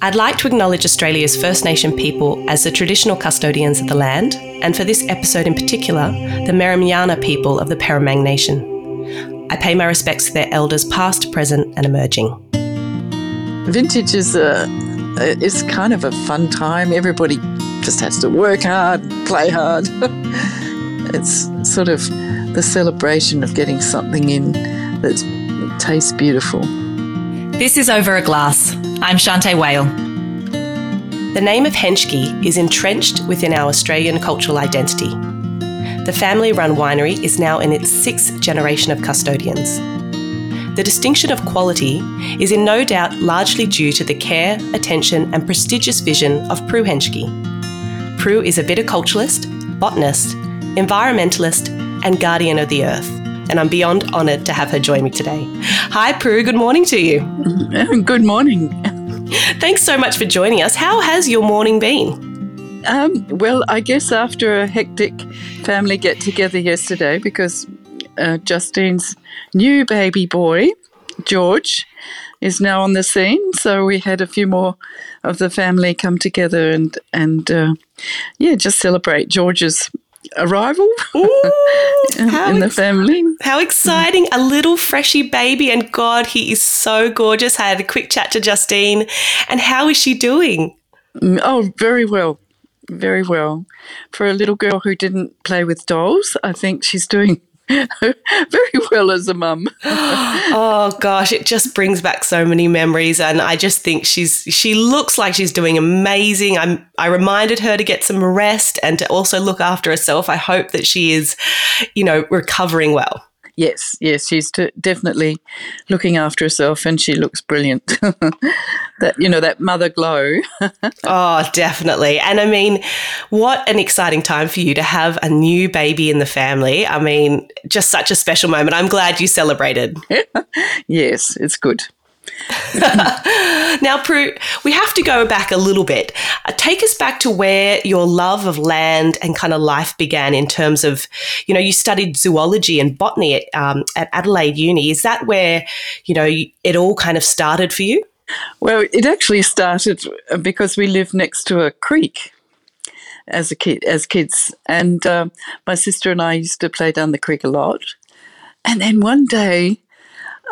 I'd like to acknowledge Australia's First Nation people as the traditional custodians of the land, and for this episode in particular, the Merimiana people of the Perimang Nation. I pay my respects to their elders past, present and emerging. Vintage is kind of a fun time. Everybody just has to work hard, play hard. It's sort of the celebration of getting something in that tastes beautiful. This is Over a Glass. I'm Shanteh Wale. The name of Henschke is entrenched within our Australian cultural identity. The family-run winery is now in its sixth generation of custodians. The distinction of quality is in no doubt largely due to the care, attention and prestigious vision of Prue Henschke. Prue is a viticulturalist, botanist, environmentalist and guardian of the earth, and I'm beyond honoured to have her join me today. Hi Prue, good morning to you. Good morning. Thanks so much for joining us. How has your morning been? Well, I guess after a hectic family get-together yesterday, because Justine's new baby boy, George, is now on the scene. So we had a few more of the family come together and just celebrate George's arrival. Ooh, in the family. How exciting. A little freshy baby, and God, he is so gorgeous. I had a quick chat to Justine. And how is she doing? Oh, very well. Very well. For a little girl who didn't play with dolls, I think she's doing very well as a mum. Oh gosh, it just brings back so many memories, and I just think she looks like she's doing amazing. I reminded her to get some rest and to also look after herself. I hope that she is, recovering well. Yes, she's definitely looking after herself, and she looks brilliant. That mother glow. Oh, definitely. And I mean, what an exciting time for you to have a new baby in the family. I mean, just such a special moment. I'm glad you celebrated. Yes, it's good. Now, Prue, we have to go back a little bit. Take us back to where your love of land and kind of life began in terms of, you studied zoology and botany at Adelaide Uni. Is that where, it all kind of started for you? Well, it actually started because we lived next to a creek as kids. And my sister and I used to play down the creek a lot. And then one day,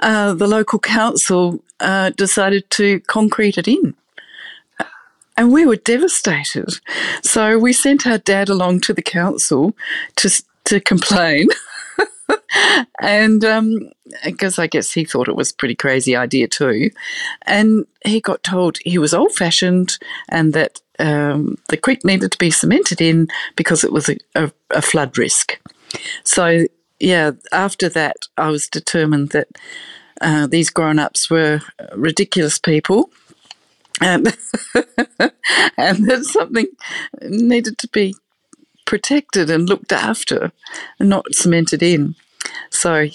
the local council decided to concrete it in, and we were devastated. So we sent our dad along to the council to complain, and because I guess he thought it was a pretty crazy idea too, and he got told he was old-fashioned and that the creek needed to be cemented in because it was a flood risk. So. Yeah, after that, I was determined that these grown-ups were ridiculous people and that something needed to be protected and looked after and not cemented in. So,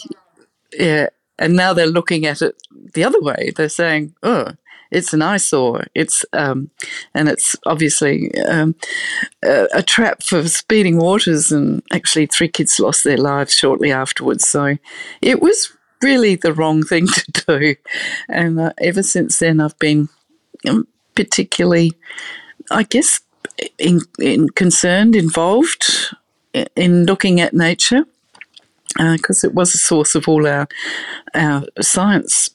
yeah, and now they're looking at it the other way. They're saying, oh, it's an eyesore. It's and it's obviously a trap for speeding waters. And actually, 3 kids lost their lives shortly afterwards. So it was really the wrong thing to do. And ever since then, I've been particularly, I guess, involved in looking at nature because it was a source of all our science.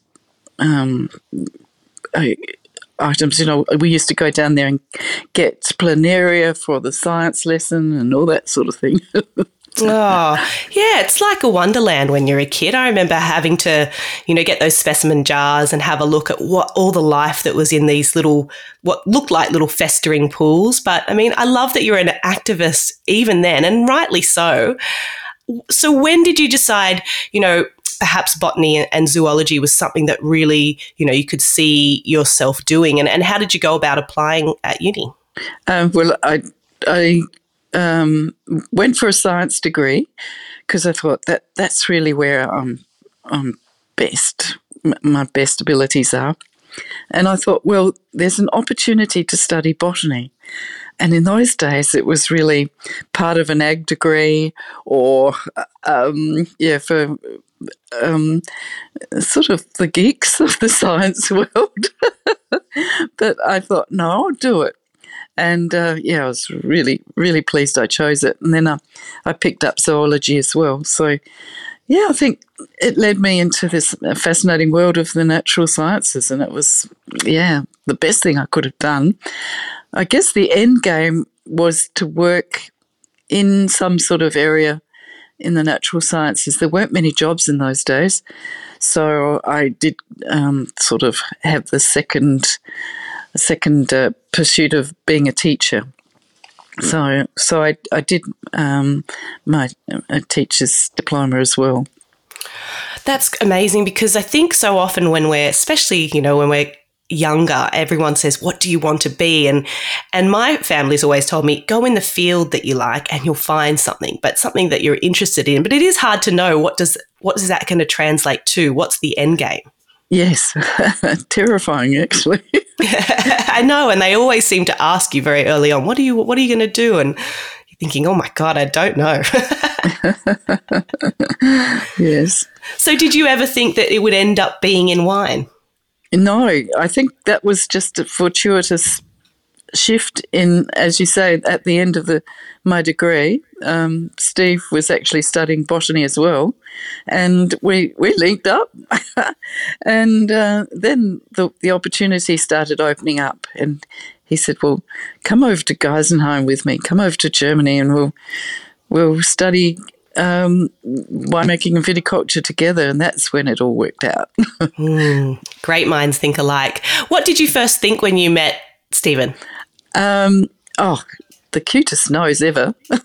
Items, we used to go down there and get planaria for the science lesson and all that sort of thing. Oh, yeah, it's like a wonderland when you're a kid. I remember having to, get those specimen jars and have a look at what all the life that was in these what looked like little festering pools. But, I mean, I love that you're an activist even then, and rightly so. So when did you decide, perhaps botany and zoology was something that really, you could see yourself doing? And how did you go about applying at uni? Well, I went for a science degree because I thought that's really where I'm best, my best abilities are. And I thought, well, there's an opportunity to study botany. And in those days, it was really part of an ag degree or, for sort of the geeks of the science world. But I thought, no, I'll do it. And, yeah, I was really, really pleased I chose it. And then I picked up zoology as well. So, yeah, I think it led me into this fascinating world of the natural sciences, and it was, yeah, the best thing I could have done. I guess the end game was to work in some sort of area in the natural sciences. There weren't many jobs in those days, so I did sort of have the second pursuit of being a teacher. So I did my teacher's diploma as well. That's amazing, because I think so often when we're, especially, you know, when we're younger, everyone says, what do you want to be? And my family's always told me, go in the field that you like and you'll find something, but something that you're interested in. But it is hard to know what is that going to translate to? What's the end game? Yes, terrifying actually. I know, and they always seem to ask you very early on, what are you going to do? And you're thinking, oh my God, I don't know. Yes. So did you ever think that it would end up being in wine? No, I think that was just a fortuitous shift in, as you say, at the end of my degree. Steve was actually studying botany as well, and we linked up. And then the opportunity started opening up, and he said, well, come over to Geisenheim with me, come over to Germany, and we'll study winemaking and viticulture together, and that's when it all worked out. Great minds think alike. What did you first think when you met Stephen? Oh, the cutest nose ever. I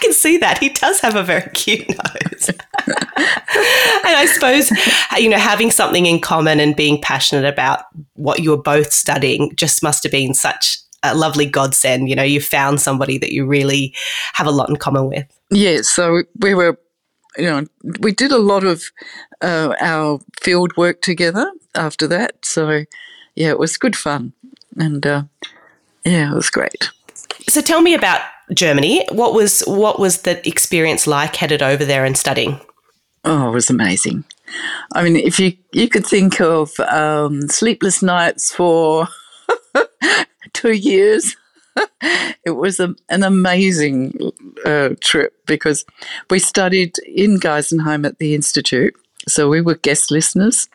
can see that. He does have a very cute nose. And I suppose, you know, having something in common and being passionate about what you were both studying just must have been such a lovely godsend. You know, you found somebody that you really have a lot in common with. Yeah, so we were, you know, we did a lot of our field work together after that. So, yeah, it was good fun, and, yeah, it was great. So tell me about Germany. What was the experience like headed over there and studying? Oh, it was amazing. I mean, if you could think of sleepless nights for 2 years, it was an amazing trip, because we studied in Geisenheim at the Institute. So we were guest listeners,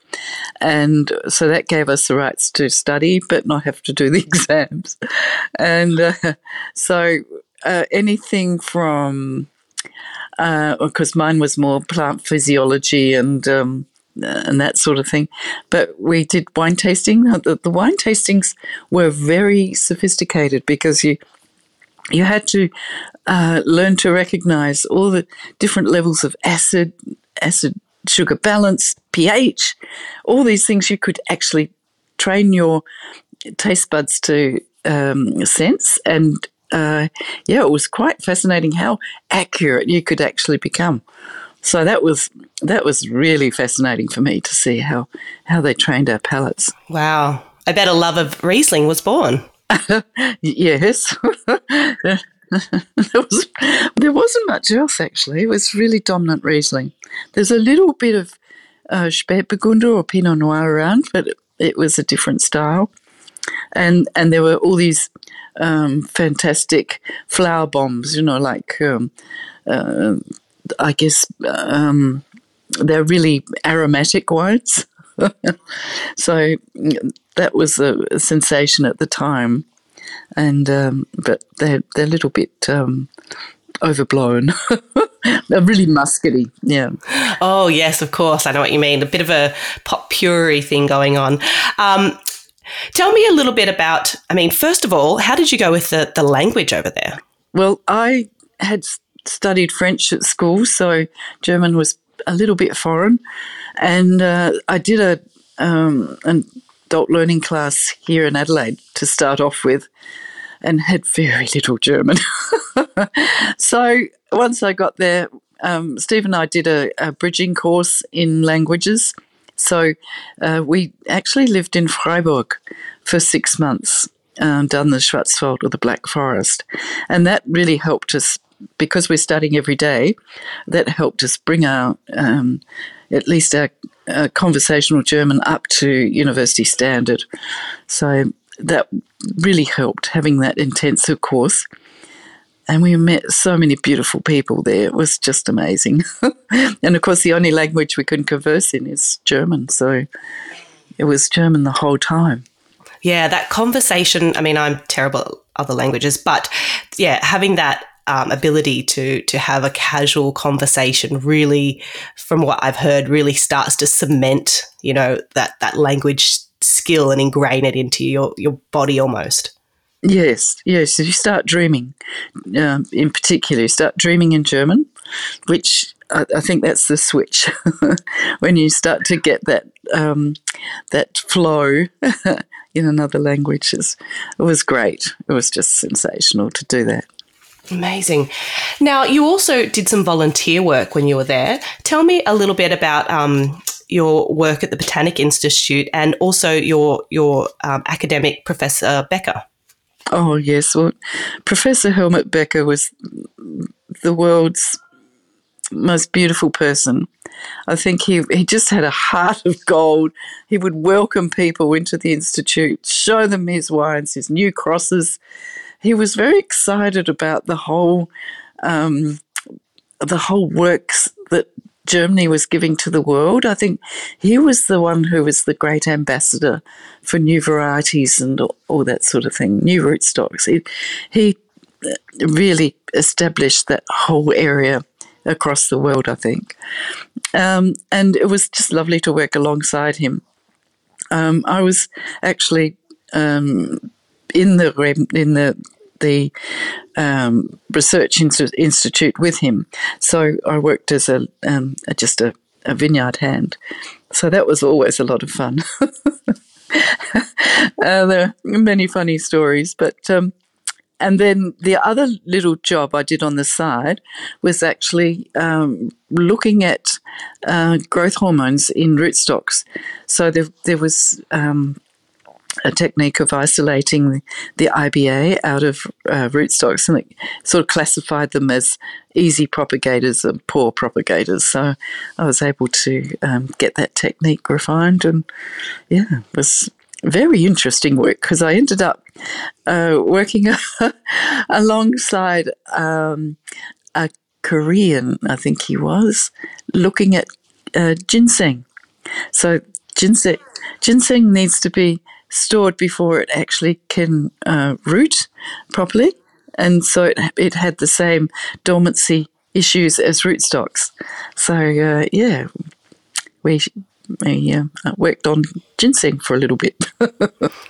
and so that gave us the rights to study but not have to do the exams. And so anything from because mine was more plant physiology and that sort of thing. But we did wine tasting. The wine tastings were very sophisticated, because you had to learn to recognize all the different levels of acid, sugar balance, pH, all these things. You could actually train your taste buds to sense, and yeah, it was quite fascinating how accurate you could actually become. So that was really fascinating for me to see how they trained our palates. Wow. I bet a love of Riesling was born. Yes. There wasn't much else, actually. It was really dominant Riesling. There's a little bit of Spätburgunder or Pinot Noir around, but it was a different style. And there were all these fantastic flower bombs, you know, like I guess they're really aromatic wines. So that was a sensation at the time. And but they're a little bit overblown. They're really musky, yeah. Oh yes, of course. I know what you mean. A bit of a potpourri thing going on. Tell me a little bit about. I mean, first of all, how did you go with the language over there? Well, I had studied French at school, so German was a little bit foreign, and I did an adult learning class here in Adelaide to start off with, and had very little German. So once I got there, Steve and I did a bridging course in languages. So we actually lived in Freiburg for 6 months, down the Schwarzwald or the Black Forest, and that really helped us because we're starting every day, that helped us bring our at least our conversational German up to university standard. So that really helped, having that intensive course. And we met so many beautiful people there. It was just amazing. And, of course, the only language we can converse in is German. So it was German the whole time. Yeah, that conversation, I mean, I'm terrible at other languages, but, yeah, having that ability to have a casual conversation really, from what I've heard, really starts to cement, that language skill and ingrain it into your body almost. Yes. You start dreaming, in particular. You start dreaming in German, which I think that's the switch. When you start to get that flow in another language, it was great. It was just sensational to do that. Amazing. Now, you also did some volunteer work when you were there. Tell me a little bit about your work at the Botanic Institute and also your academic Professor Becker. Oh, yes. Well, Professor Helmut Becker was the world's most beautiful person. I think he just had a heart of gold. He would welcome people into the Institute, show them his wines, his new crosses. He was very excited about the whole works that Germany was giving to the world. I think he was the one who was the great ambassador for new varieties and all that sort of thing, new rootstocks. He really established that whole area across the world, I think. And it was just lovely to work alongside him. I was actually in the research institute with him. So I worked as a vineyard hand. So that was always a lot of fun. There are many funny stories. But and then the other little job I did on the side was actually looking at growth hormones in rootstocks. So there was a technique of isolating the IBA out of rootstocks, and it sort of classified them as easy propagators and poor propagators. So I was able to get that technique refined, and it was very interesting work because I ended up working alongside a Korean, I think he was, looking at ginseng. So ginseng needs to be stored before it actually can root properly, and so it had the same dormancy issues as rootstocks. So we worked on ginseng for a little bit.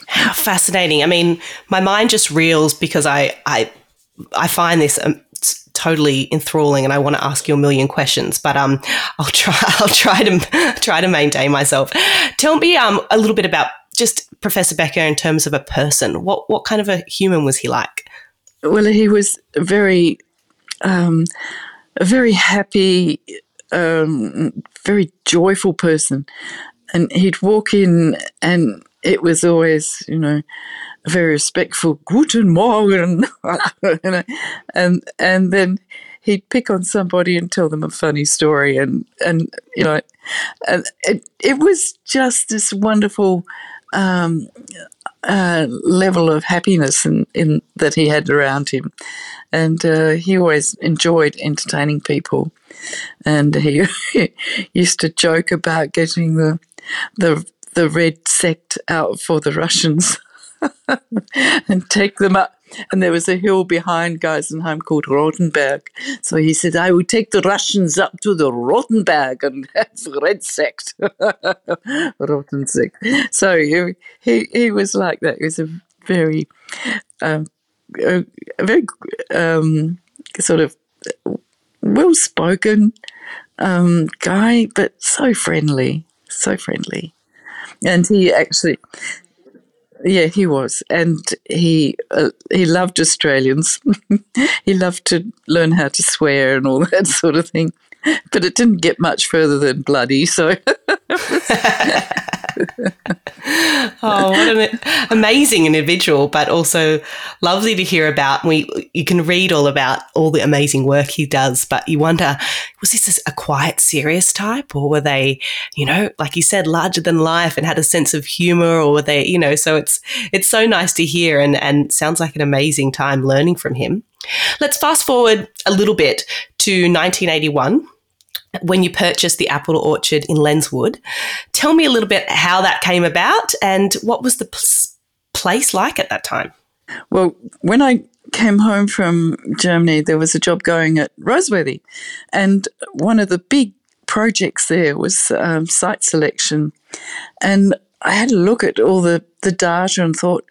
How fascinating! I mean, my mind just reels because I find this totally enthralling, and I want to ask you a million questions, but I'll try to maintain myself. Tell me a little bit about just Professor Becker in terms of a person. What kind of a human was he like? Well, he was a very happy, very joyful person. And he'd walk in and it was always, very respectful, Guten Morgen. And then he'd pick on somebody and tell them a funny story. And it was just this wonderful level of happiness in that he had around him, and he always enjoyed entertaining people, and he used to joke about getting the red sect out for the Russians and take them up. And there was a hill behind Geisenheim called Rothenberg. So he said, I would take the Russians up to the Rothenberg and have red sect. Rotten sect. So he was like that. He was a very sort of well-spoken guy, but so friendly. And he actually... Yeah, he was, and he loved Australians. He loved to learn how to swear and all that sort of thing, but it didn't get much further than bloody. So Oh, what an amazing individual, but also lovely to hear about. You can read all about all the amazing work he does, but you wonder, was this a quiet, serious type, or were they, like you said, larger than life and had a sense of humor, or were they, so it's so nice to hear, and sounds like an amazing time learning from him. Let's fast forward a little bit to 1981. When you purchased the apple orchard in Lenswood. Tell me a little bit how that came about and what was the place like at that time? Well, when I came home from Germany, there was a job going at Roseworthy, and one of the big projects there was site selection. And I had a look at all the data and thought,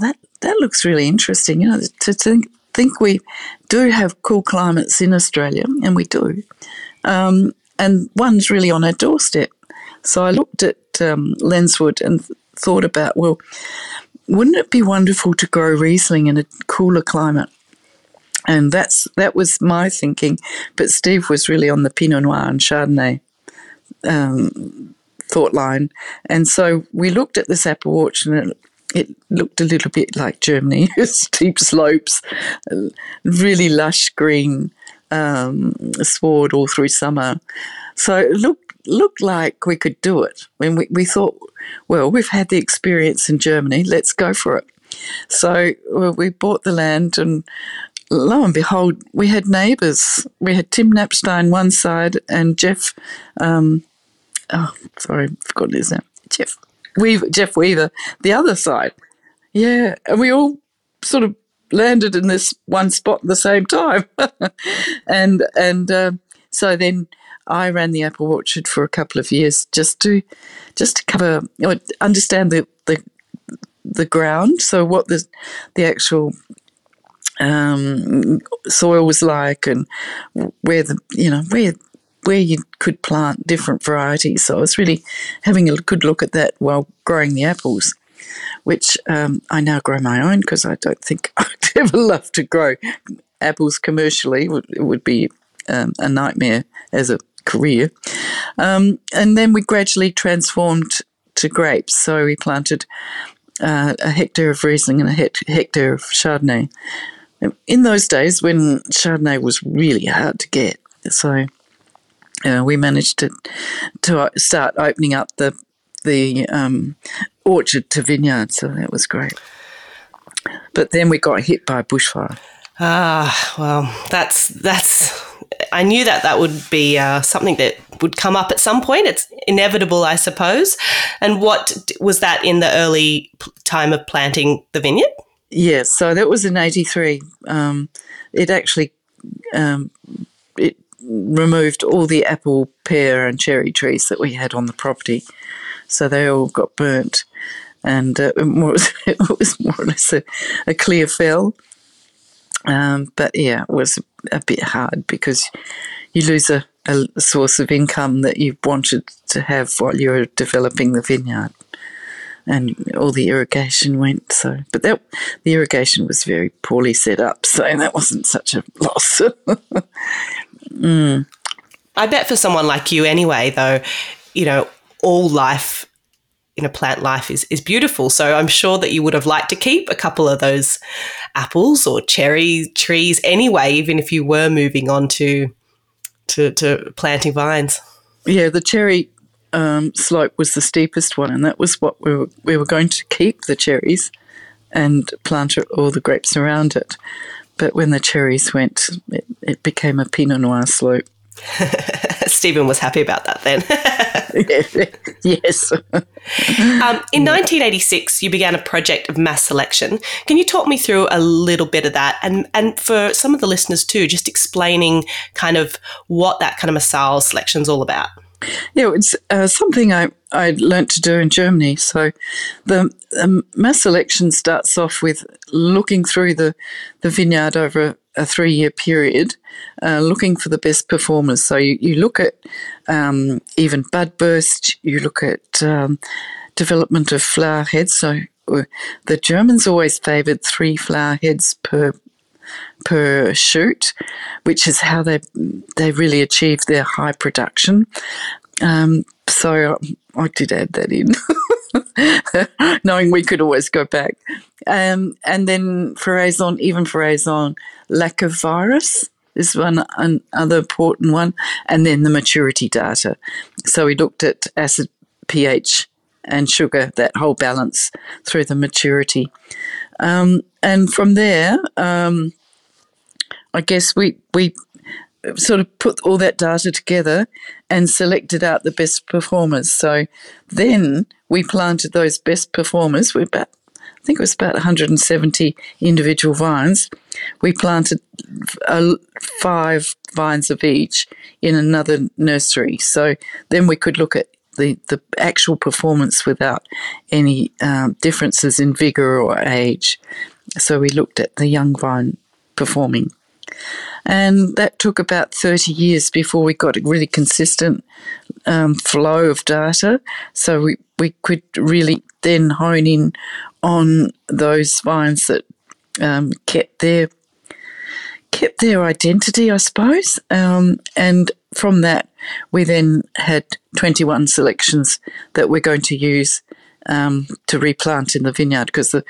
well, that looks really interesting, to think we do have cool climates in Australia, and we do. And one's really on our doorstep. So I looked at Lenswood and thought about, well, wouldn't it be wonderful to grow Riesling in a cooler climate? And that was my thinking. But Steve was really on the Pinot Noir and Chardonnay thought line. And so we looked at this apple orchard, and it looked a little bit like Germany, steep slopes, really lush green. Sward all through summer. So it looked like we could do it. When we thought, well, we've had the experience in Germany, let's go for it. So we bought the land, and lo and behold, we had neighbours. We had Tim Knappstein one side and Jeff, forgotten his name, Jeff Weaver, the other side. Yeah, and we all sort of landed in this one spot at the same time. and so then I ran the apple orchard for a couple of years just to cover, understand the ground, so what the actual soil was like, and where you could plant different varieties. So I was really having a good look at that while growing the apples, which I now grow my own, because I don't think I'd ever love to grow apples commercially. It would be a nightmare as a career. And then we gradually transformed to grapes. So we planted a hectare of Riesling and a hectare of Chardonnay. In those days when Chardonnay was really hard to get, so we managed to start opening up the orchard to vineyard, so that was great. But then we got hit by a bushfire. Ah, well, that's. I knew that would be something that would come up at some point. It's inevitable, I suppose. And what was that in the early time of planting the vineyard? Yes, so that was in 1983. It actually it removed all the apple, pear, and cherry trees that we had on the property. So they all got burnt, and it was more or less a clear fell. But, yeah, it was a bit hard, because you lose a source of income that you wanted to have while you were developing the vineyard, and all the irrigation went. So, but the irrigation was very poorly set up, so that wasn't such a loss. I bet for someone like you anyway, though, all life in a plant life is beautiful. So I'm sure that you would have liked to keep a couple of those apples or cherry trees anyway, even if you were moving on to planting vines. Yeah, the cherry slope was the steepest one, and that was what we were going to keep, the cherries, and plant all the grapes around it. But when the cherries went, it became a Pinot Noir slope. Stephen was happy about that then. Yes. In 1986, you began a project of mass selection. Can you talk me through a little bit of that? And for some of the listeners too, just explaining kind of what that kind of massal selection is all about. Yeah, it's something I learnt to do in Germany. So the mass selection starts off with looking through the vineyard over a 3-year period, looking for the best performers. So you look at even bud burst, you look at development of flower heads. So the Germans always favoured 3 flower heads per shoot, which is how they really achieve their high production. So I did add that in, knowing we could always go back. And then Phyrazon, even Phyrazon, laccovirus is one another important one, and then the maturity data. So we looked at acid, pH and sugar, that whole balance through the maturity. And from there, I guess we sort of put all that data together and selected out the best performers. So then we planted those best performers. I think it was about 170 individual vines. We planted 5 vines of each in another nursery. So then we could look at the actual performance without any differences in vigour or age. So we looked at the young vine performing. And that took about 30 years before we got a really consistent flow of data. So we could really then hone in on those vines that kept their identity, I suppose. And from that, we then had 21 selections that we're going to use to replant in the vineyard, because the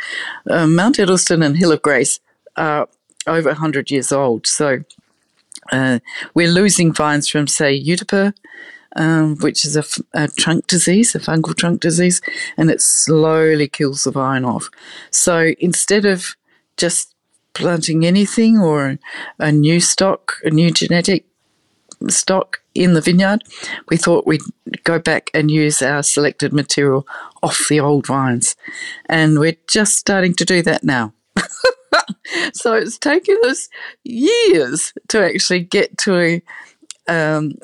Mount Edelstone and Hill of Grace are over 100 years old. So we're losing vines from, say, eutypa, which is a trunk disease, a fungal trunk disease, and it slowly kills the vine off. So instead of just planting anything or a new stock, a new genetic stock in the vineyard, we thought we'd go back and use our selected material off the old vines. And we're just starting to do that now. So it's taken us years to actually get to a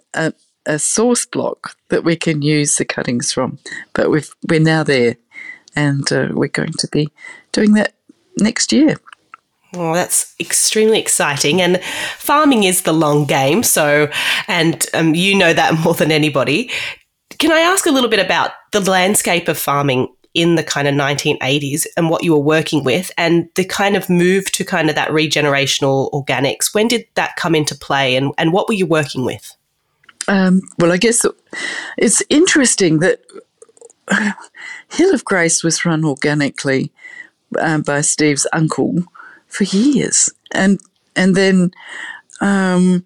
source block that we can use the cuttings from. But we're now there, and we're going to be doing that next year. Well, that's extremely exciting, and farming is the long game. So, and you know that more than anybody. Can I ask a little bit about the landscape of farming in the kind of 1980s and what you were working with, and the kind of move to kind of that regenerational organics? When did that come into play, and what were you working with? Well, I guess it's interesting that Hill of Grace was run organically by Steve's uncle for years. And then in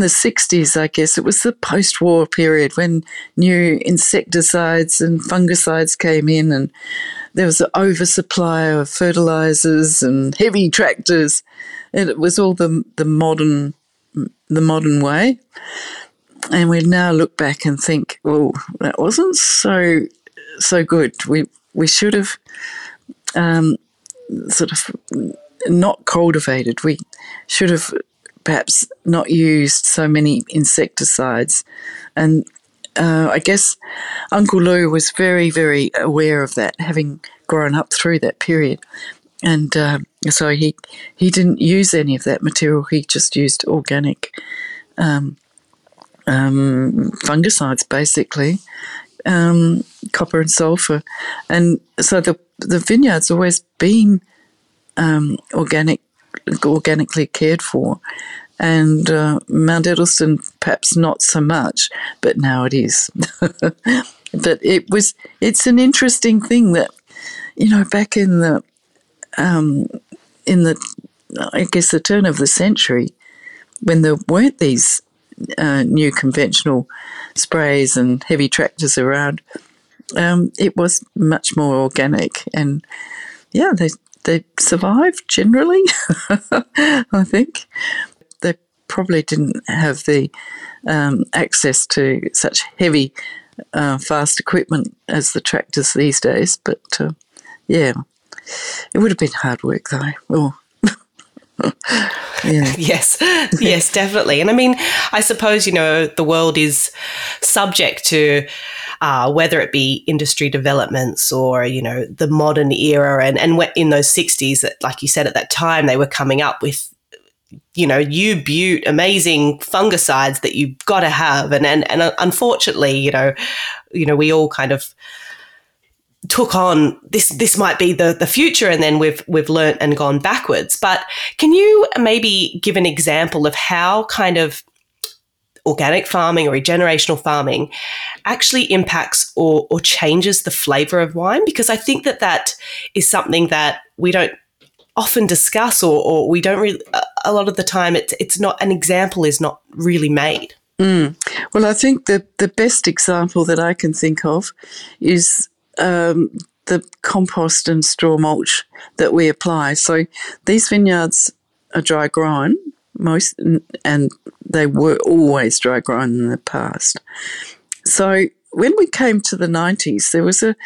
the 60s, I guess, it was the post-war period when new insecticides and fungicides came in, and there was an oversupply of fertilizers and heavy tractors. And it was all the modern way. And we now look back and think, well, that wasn't so good. We should have sort of not cultivated. We should have perhaps not used so many insecticides. And I guess Uncle Lou was very, very aware of that, having grown up through that period. And so he didn't use any of that material. He just used organic fungicides, basically, copper and sulfur. And so the vineyard's always been organically cared for, and Mount Edelstone perhaps not so much, but now it is. But it's an interesting thing that, you know, back in the I guess the turn of the century, when there weren't these new conventional sprays and heavy tractors around, it was much more organic, and yeah, they survived generally. I think they probably didn't have the access to such heavy, fast equipment as the tractors these days. But yeah, it would have been hard work though. Oh. Yeah. Yes, definitely. And I mean, I suppose, you know, the world is subject to whether it be industry developments or, you know, the modern era. And in those 60s, like you said, at that time, they were coming up with, you know, amazing fungicides that you've got to have. And unfortunately, you know, we all kind of took on this might be the future, and then we've learnt and gone backwards. But can you maybe give an example of how kind of organic farming or regenerational farming actually impacts or changes the flavour of wine, because I think that that is something that we don't often discuss, or we don't really, a lot of the time it's not, an example is not really made. Mm. Well, I think the best example that I can think of is the compost and straw mulch that we apply. So these vineyards are dry grown, most, and they were always dry grown in the past. So when we came to the 90s, there was a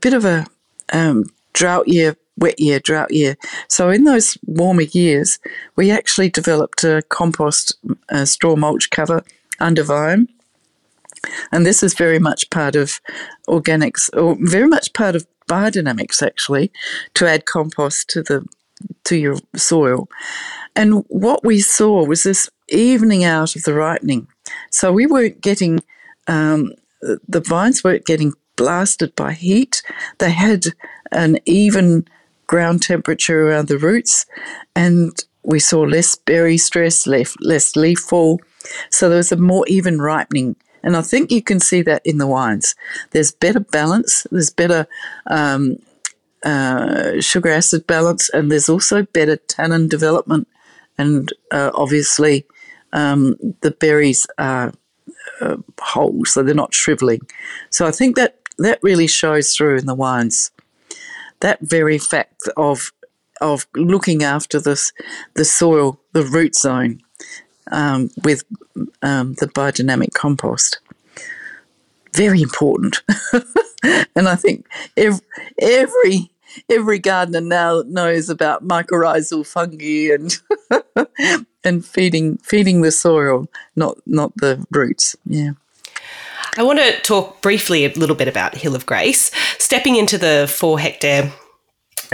bit of a drought year, wet year, drought year. So in those warmer years, we actually developed a compost straw mulch cover under vine. And this is very much part of organics, or very much part of biodynamics, actually, to add compost to your soil. And what we saw was this evening out of the ripening. So we weren't getting, the vines weren't getting blasted by heat. They had an even ground temperature around the roots, and we saw less berry stress, less leaf fall. So there was a more even ripening. And I think you can see that in the wines. There's better balance, there's better sugar acid balance, and there's also better tannin development. And obviously the berries are whole, so they're not shriveling. So I think that really shows through in the wines, that very fact of looking after the soil, the root zone, with the biodynamic compost. Very important. And I think every gardener now knows about mycorrhizal fungi and and feeding the soil, not the roots. Yeah. I want to talk briefly a little bit about Hill of Grace. Stepping into the 4-hectare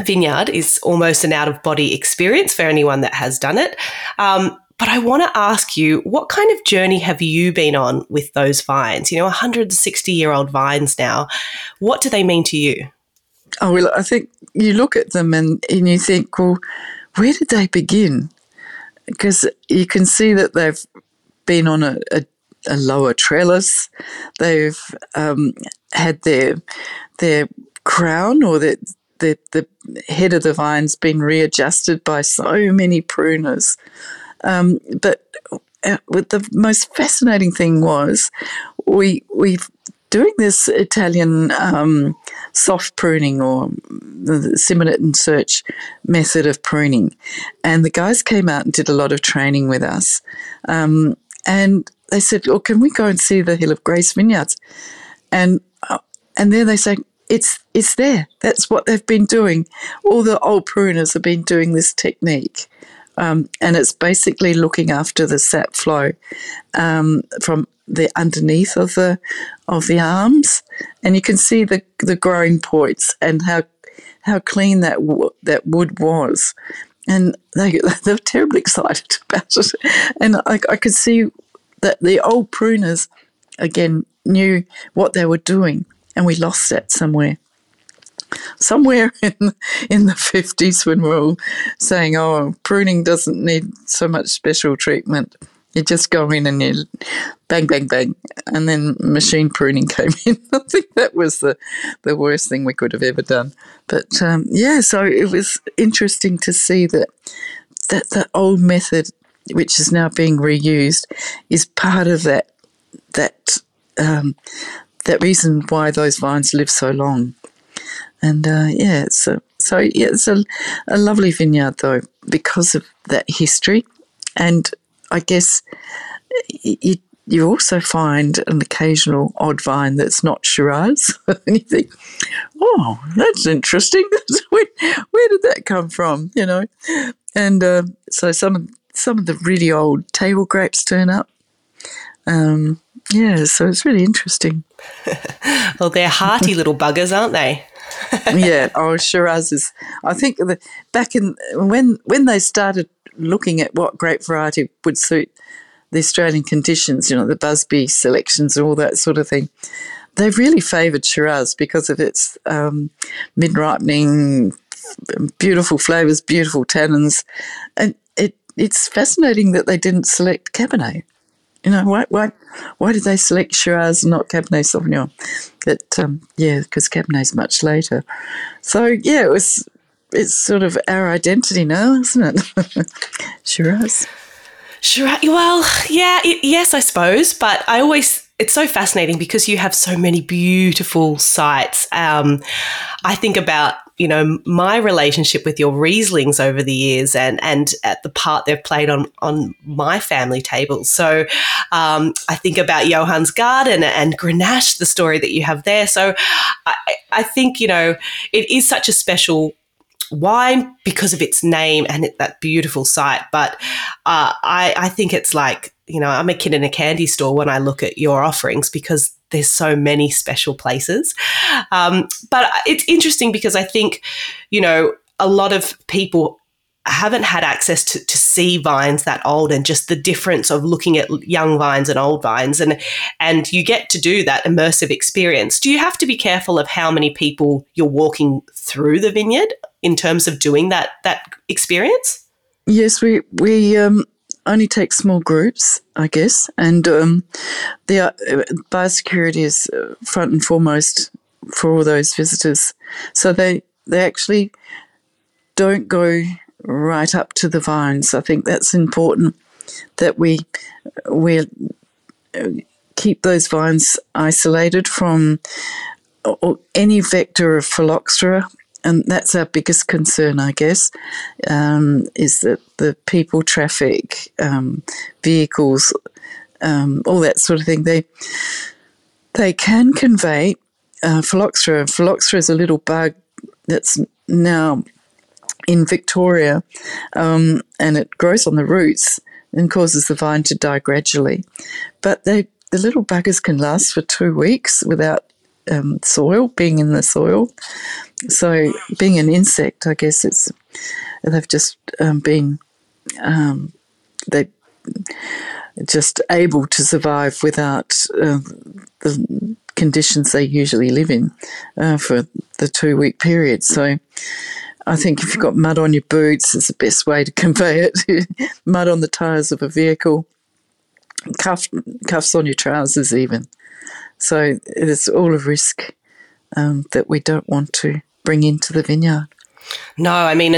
vineyard is almost an out-of-body experience for anyone that has done it. But I want to ask you, what kind of journey have you been on with those vines? You know, 160-year-old vines now. What do they mean to you? Oh, well, I think you look at them and you think, well, where did they begin? Because you can see that they've been on a lower trellis. They've had their crown, or the head of the vine's been readjusted by so many pruners. But the most fascinating thing was we doing this Italian soft pruning, or the Simonit and Sirch method of pruning. And the guys came out and did a lot of training with us. And they said, oh, can we go and see the Hill of Grace vineyards? And then they say, it's there. That's what they've been doing. All the old pruners have been doing this technique. And it's basically looking after the sap flow from the underneath of the arms, and you can see the growing points and how clean that wood was, and they're terribly excited about it. And I could see that the old pruners again knew what they were doing, and we lost that somewhere. Somewhere in the 50s, when we're all saying, oh, pruning doesn't need so much special treatment. You just go in and you bang, bang, bang, and then machine pruning came in. I think that was the worst thing we could have ever done. But, so it was interesting to see that the old method, which is now being reused, is part of that reason why those vines live so long. And, it's a lovely vineyard, though, because of that history. And I guess you also find an occasional odd vine that's not Shiraz. And you think, oh, that's interesting. Where did that come from, you know? And so some of the really old table grapes turn up. So it's really interesting. Well, they're hearty little buggers, aren't they? Yeah. Oh, Shiraz is. I think back in when they started looking at what grape variety would suit the Australian conditions, you know, the Busby selections and all that sort of thing, they really favoured Shiraz because of its mid-ripening, beautiful flavours, beautiful tannins, and it's fascinating that they didn't select Cabernet. You know, why did they select Shiraz and not Cabernet Sauvignon? That because Cabernet's much later. So yeah, it's sort of our identity now, isn't it? Shiraz. Shiraz. Well, yeah, yes, I suppose. But I always. It's so fascinating because you have so many beautiful sites. I think about, you know, my relationship with your Rieslings over the years and at the part they've played on my family table. So I think about Johann's Garden and Grenache, the story that you have there. So I think, you know, it is such a special wine because of its name and that beautiful site. But I think it's like, you know, I'm a kid in a candy store when I look at your offerings because there's so many special places. But it's interesting because I think, you know, a lot of people haven't had access to see vines that old and just the difference of looking at young vines and old vines. And you get to do that immersive experience. Do you have to be careful of how many people you're walking through the vineyard in terms of doing that experience? Yes, we only take small groups, I guess, and the biosecurity is front and foremost for all those visitors. So they actually don't go right up to the vines. I think that's important that we keep those vines isolated from any vector of phylloxera. And that's our biggest concern, I guess, is that the people traffic, vehicles, all that sort of thing, they can convey phylloxera. Phylloxera is a little bug that's now in Victoria, and it grows on the roots and causes the vine to die gradually. But the little buggers can last for 2 weeks without being in the soil. So being an insect, I guess they've just been they just able to survive without the conditions they usually live in for the 2 week period. So I think if you've got mud on your boots, it's the best way to convey it. Mud on the tyres of a vehicle, cuffs on your trousers even. So it's all a risk that we don't want to bring into the vineyard. No, I mean,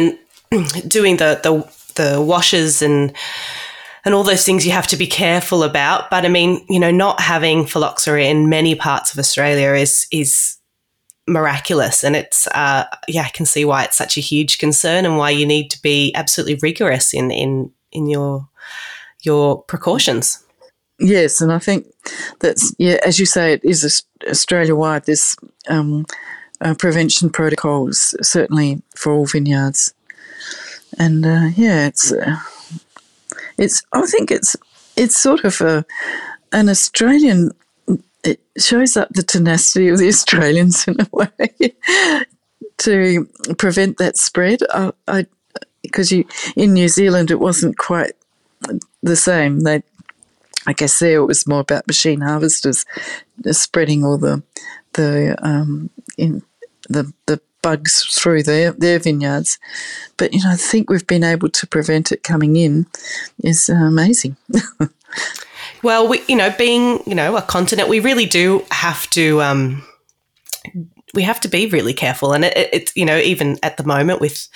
and doing the washes and all those things you have to be careful about. But I mean, you know, not having phylloxera in many parts of Australia is miraculous, and it's I can see why it's such a huge concern and why you need to be absolutely rigorous in your precautions. Yes, and I think that's, as you say, it is Australia-wide, this prevention protocols, certainly for all vineyards. And, it's. I think it's sort of an Australian, it shows up the tenacity of the Australians in a way to prevent that spread. Because in New Zealand it wasn't quite the same. I guess there it was more about machine harvesters spreading all the bugs through their vineyards. But, you know, I think we've been able to prevent it coming in is amazing. Well, being a continent, we really do have to we have to be really careful. And it's, you know, even at the moment with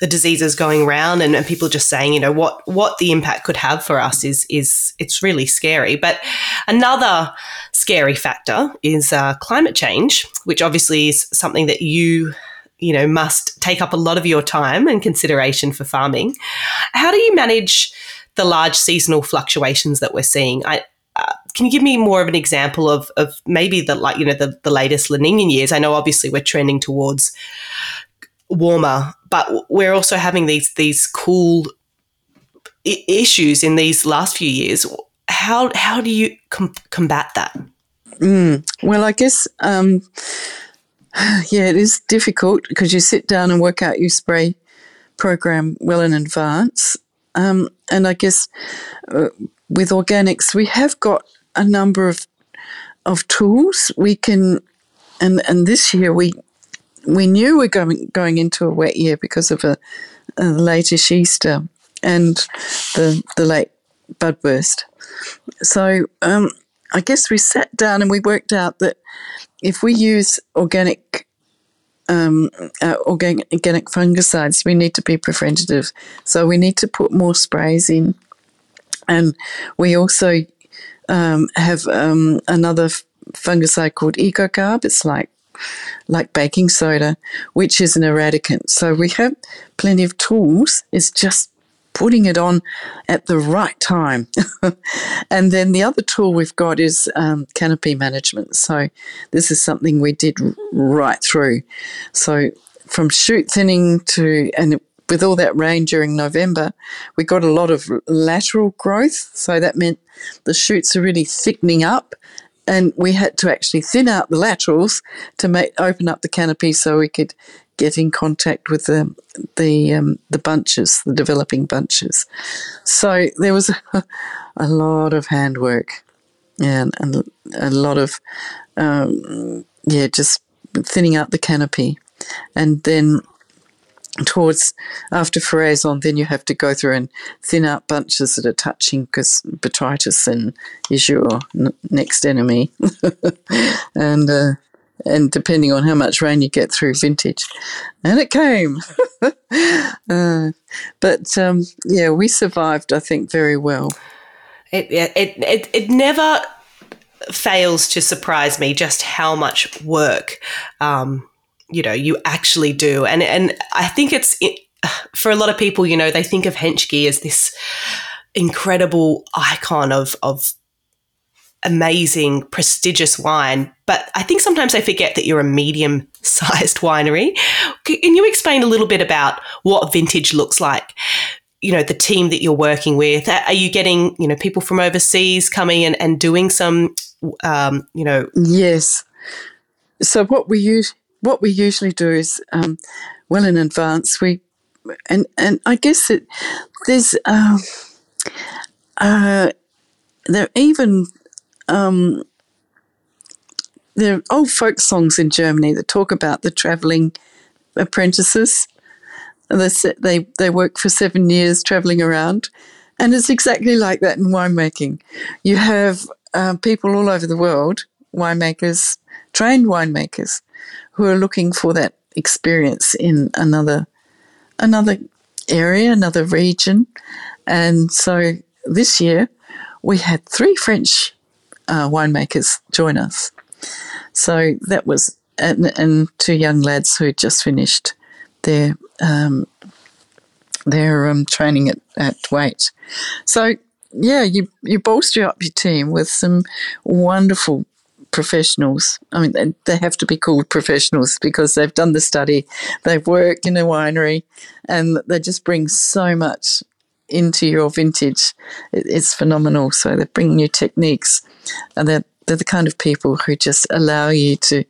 the diseases going around and people just saying, you know, what the impact could have for us is it's really scary. But another scary factor is climate change, which obviously is something that you must take up a lot of your time and consideration for farming. How do you manage the large seasonal fluctuations that we're seeing? Can you give me more of an example of maybe the latest La Niña years? I know obviously we're trending towards warmer, but we're also having these cool issues in these last few years. How do you combat that? Well, I guess it is difficult because you sit down and work out your spray program well in advance, and I guess with organics we have got a number of tools we can, and this year we knew we're going into a wet year because of a latish Easter and the late budburst. So I guess we sat down and we worked out that if we use organic fungicides, we need to be preventative. So we need to put more sprays in. And we also have another fungicide called EcoCarb. It's like baking soda, which is an eradicant. So we have plenty of tools. It's just putting it on at the right time. And then the other tool we've got is canopy management. So this is something we did right through. So from shoot thinning to, and with all that rain during November, we got a lot of lateral growth. So that meant the shoots are really thickening up, and we had to actually thin out the laterals to open up the canopy so we could get in contact with the bunches, the developing bunches. So there was a lot of handwork and a lot of, just thinning out the canopy. And then after foraison, then you have to go through and thin out bunches that are touching, because botrytis is your next enemy. And depending on how much rain you get through vintage. And it came. But we survived, I think, very well. It never fails to surprise me just how much work, you actually do. And I think for a lot of people, they think of Henschke as this incredible icon of amazing, prestigious wine, but I think sometimes they forget that you're a medium-sized winery. Can you explain a little bit about what vintage looks like? The team that you're working with, are you getting, people from overseas coming and doing some, Yes. So what we usually do is well in advance. And I guess there's there are even there are old folk songs in Germany that talk about the travelling apprentices. They work for 7 years travelling around, and it's exactly like that in winemaking. You have people all over the world, winemakers, trained winemakers, who are looking for that experience in another area, another region. And so this year we had 3 French winemakers join us. So that was, and 2 young lads who had just finished their training at Waite. So you bolster up your team with some wonderful professionals. I mean, they have to be called professionals because they've done the study, they work in a winery, and they just bring so much into your vintage. It's phenomenal. So they bring new techniques, and they're the kind of people who just allow you to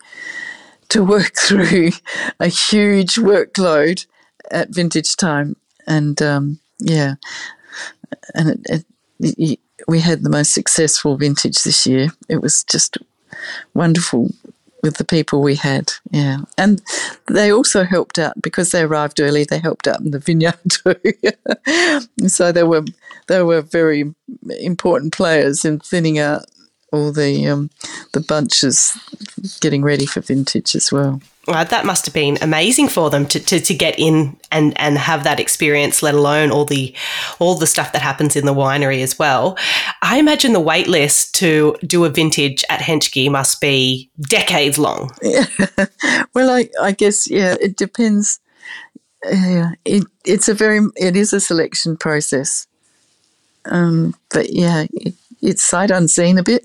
work through a huge workload at vintage time. And we had the most successful vintage this year. It was just wonderful with the people we had, yeah. And they also helped out, because they arrived early, they helped out in the vineyard too. So they were very important players in thinning out all the bunches, getting ready for vintage as well. Well, that must have been amazing for them to get in and have that experience, let alone all the stuff that happens in the winery as well. I imagine the wait list to do a vintage at Henschke must be decades long. Yeah. Well, I guess, yeah, it depends. It is a selection process. It's sight unseen a bit.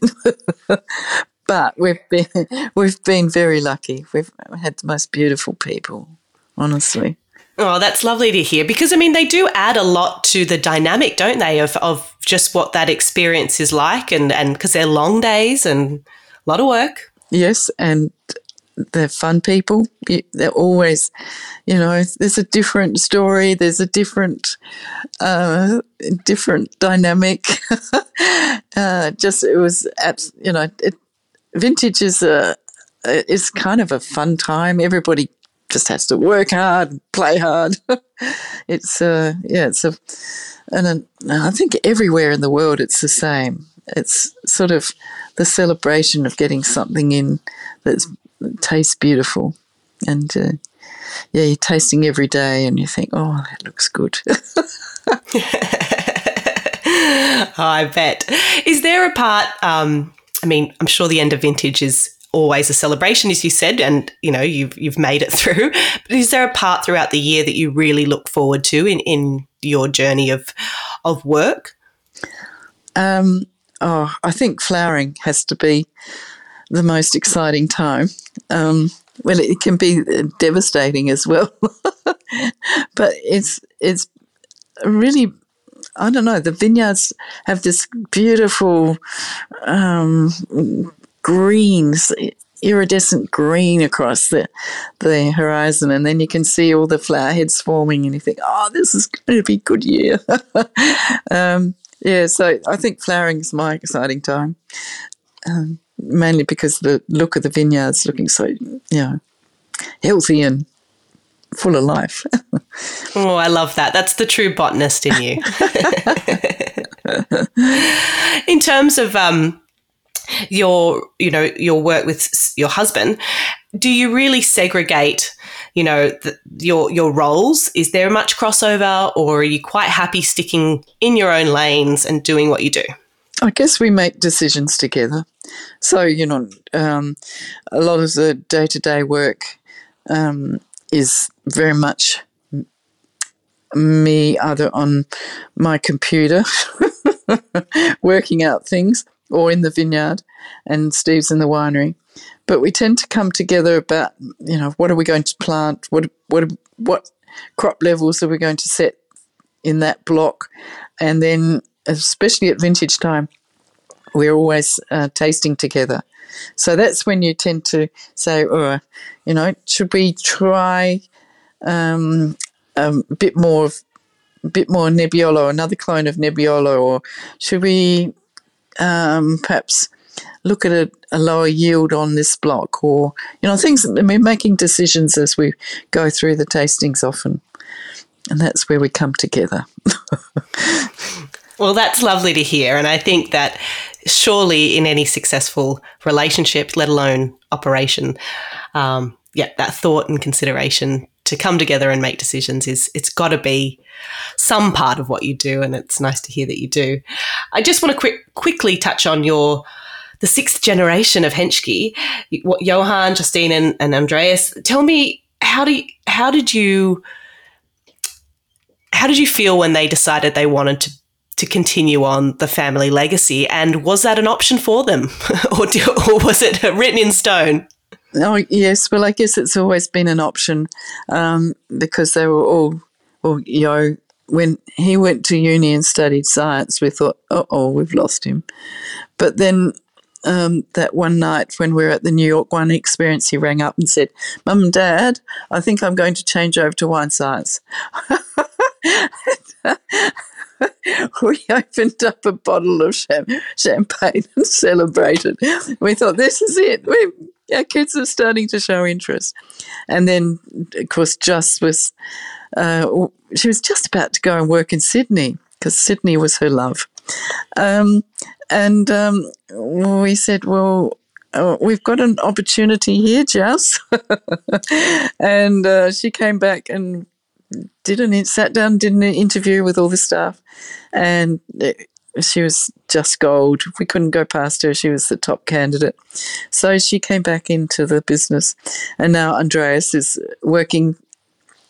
But we've been very lucky. We've had the most beautiful people, honestly. Oh, that's lovely to hear, because, I mean, they do add a lot to the dynamic, don't they, of just what that experience is like, and because they're long days and a lot of work. Yes, and they're fun people. They're always, there's a different story, there's a different dynamic. Vintage is kind of a fun time. Everybody just has to work hard, play hard. I think everywhere in the world it's the same. It's sort of the celebration of getting something in that tastes beautiful, and you're tasting every day, and you think, oh, that looks good. I bet. Is there a part? I'm sure the end of vintage is always a celebration, as you said, and you know you've made it through. But is there a part throughout the year that you really look forward to in your journey of work? I think flowering has to be the most exciting time. Well, it can be devastating as well, but it's really, I don't know, the vineyards have this beautiful green, iridescent green across the horizon, and then you can see all the flower heads forming, and you think, oh, this is going to be a good year. So I think flowering is my exciting time, mainly because the look of the vineyards looking so, healthy and full of life. Oh, I love that. That's the true botanist in you. In terms of your work with your husband, do you really segregate, your roles? Is there much crossover, or are you quite happy sticking in your own lanes and doing what you do? I guess we make decisions together. So, a lot of the day-to-day work is very much me either on my computer working out things, or in the vineyard, and Steve's in the winery. But we tend to come together about, what are we going to plant, what crop levels are we going to set in that block, and then especially at vintage time, we're always tasting together. So that's when you tend to say, should we try a bit more Nebbiolo, another clone of Nebbiolo, or should we perhaps look at a lower yield on this block, or things. I mean, making decisions as we go through the tastings often, and that's where we come together. Well, that's lovely to hear, and I think that surely in any successful relationship, let alone operation, that thought and consideration to come together and make decisions it's got to be some part of what you do, and it's nice to hear that you do. I just want to quickly touch on the sixth generation of Henschke, Johan, Justine, and Andreas. Tell me, how did you feel when they decided they wanted to continue on the family legacy, and was that an option for them, or was it written in stone? Oh yes, well I guess it's always been an option because they were all, when he went to uni and studied science, we thought, we've lost him. But then that one night when we were at the New York wine experience, he rang up and said, "Mum and Dad, I think I'm going to change over to wine science." We opened up a bottle of champagne and celebrated. We thought, this is it. Our kids are starting to show interest. And then, of course, Just was she was just about to go and work in Sydney, because Sydney was her love. We said, well, we've got an opportunity here, Just. And she came back and did an interview with all the staff, and she was just gold. We couldn't go past her. She was the top candidate. So she came back into the business, and now Andreas is working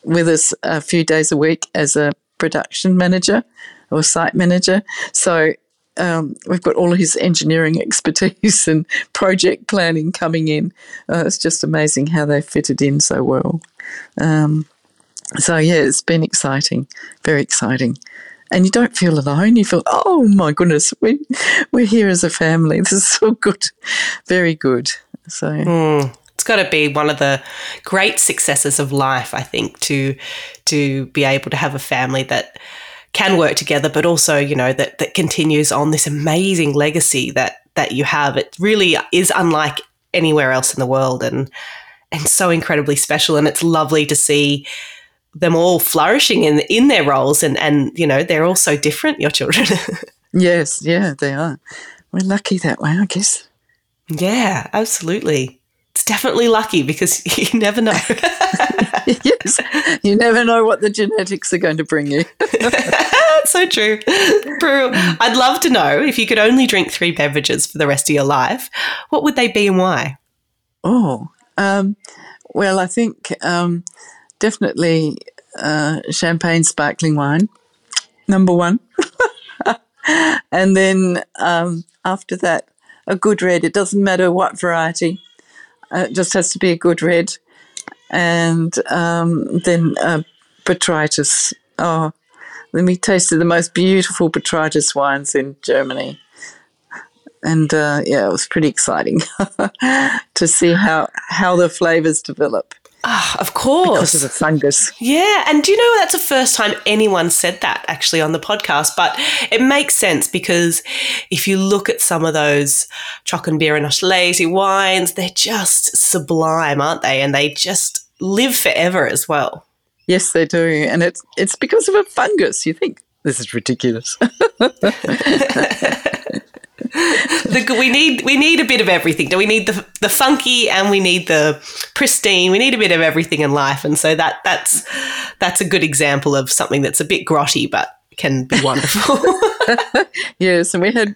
with us a few days a week as a production manager or site manager. So we've got all his engineering expertise and project planning coming in. It's just amazing how they fitted in so well. It's been exciting, very exciting. And you don't feel alone. You feel, oh, my goodness, we're here as a family. This is so good, very good. So it's got to be one of the great successes of life, I think, to be able to have a family that can work together, but also, that continues on this amazing legacy that you have. It really is unlike anywhere else in the world, and and so incredibly special. And it's lovely to see them all flourishing in their roles and, you know, they're all so different, your children. Yes, yeah, they are. We're lucky that way, I guess. Yeah, absolutely. It's definitely lucky because you never know. Yes, you never know what the genetics are going to bring you. That's so true. Prue, I'd love to know, if you could only drink 3 beverages for the rest of your life, what would they be and why? Oh, well, I think definitely champagne sparkling wine, number one. And then after that, a good red. It doesn't matter what variety. It just has to be a good red. And then botrytis. Oh, then we tasted the most beautiful botrytis wines in Germany. And, yeah, it was pretty exciting to see how the flavours develop. Oh, of course. Because of the fungus. Yeah. And do you know, that's the first time anyone said that actually on the podcast, but it makes sense because if you look at some of those Trockenbier and Auslese wines, they're just sublime, aren't they? And they just live forever as well. Yes, they do. And it's because of a fungus. You think, this is ridiculous. We need a bit of everything. We need the funky and we need the pristine. We need a bit of everything in life, and so that's a good example of something that's a bit grotty but can be wonderful. Yes, and we had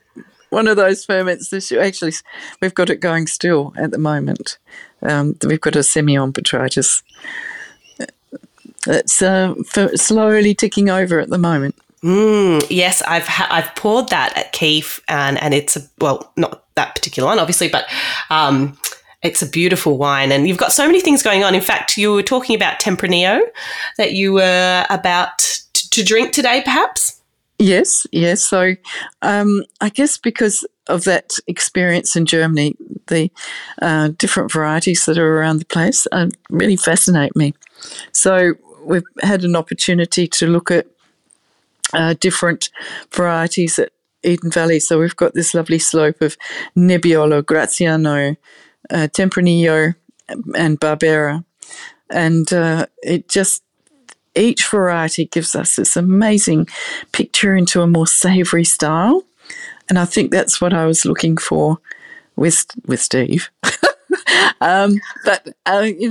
one of those ferments this year. Actually, we've got it going still at the moment. We've got a Semillon botrytis. It's slowly ticking over at the moment. Yes, I've poured that at Keefe and it's not that particular one obviously, but it's a beautiful wine and you've got so many things going on. In fact, you were talking about Tempranillo that you were about to drink today perhaps? Yes. So I guess because of that experience in Germany, the different varieties that are around the place really fascinate me. So we've had an opportunity to look at different varieties at Eden Valley. So we've got this lovely slope of Nebbiolo, Graziano, Tempranillo and Barbera. And each variety gives us this amazing picture into a more savoury style. And I think that's what I was looking for with Steve. You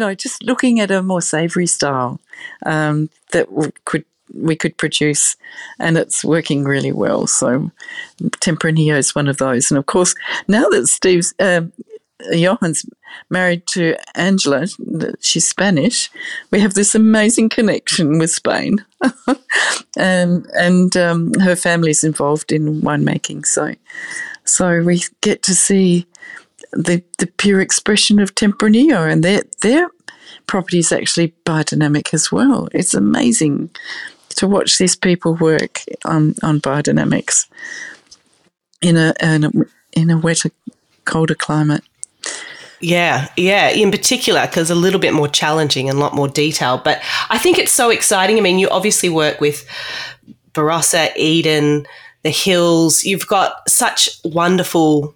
know, just looking at a more savoury style that we could produce, and it's working really well. So Tempranillo is one of those. And, of course, now that Johan's married to Angela, she's Spanish, we have this amazing connection with Spain. and her family's involved in winemaking. So we get to see the pure expression of Tempranillo, and their property is actually biodynamic as well. It's amazing to watch these people work on biodynamics in a wetter, colder climate. Yeah, in particular because a little bit more challenging and a lot more detail. But I think it's so exciting. I mean, you obviously work with Barossa, Eden, the hills. You've got such wonderful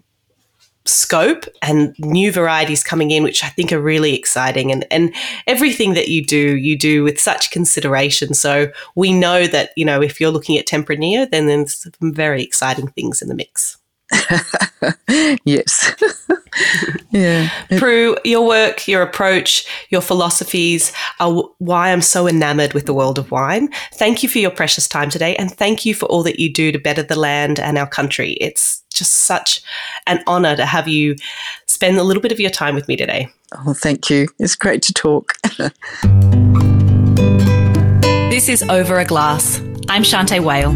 scope and new varieties coming in, which I think are really exciting. And everything that you do with such consideration. So we know that, you know, if you're looking at Tempranillo, then there's some very exciting things in the mix. Yes. Yeah. Prue, your work, your approach, your philosophies are why I'm so enamoured with the world of wine. Thank you for your precious time today and thank you for all that you do to better the land and our country. It's just such an honour to have you spend a little bit of your time with me today. Oh, thank you. It's great to talk. This is Over a Glass. I'm Shanteh Wale.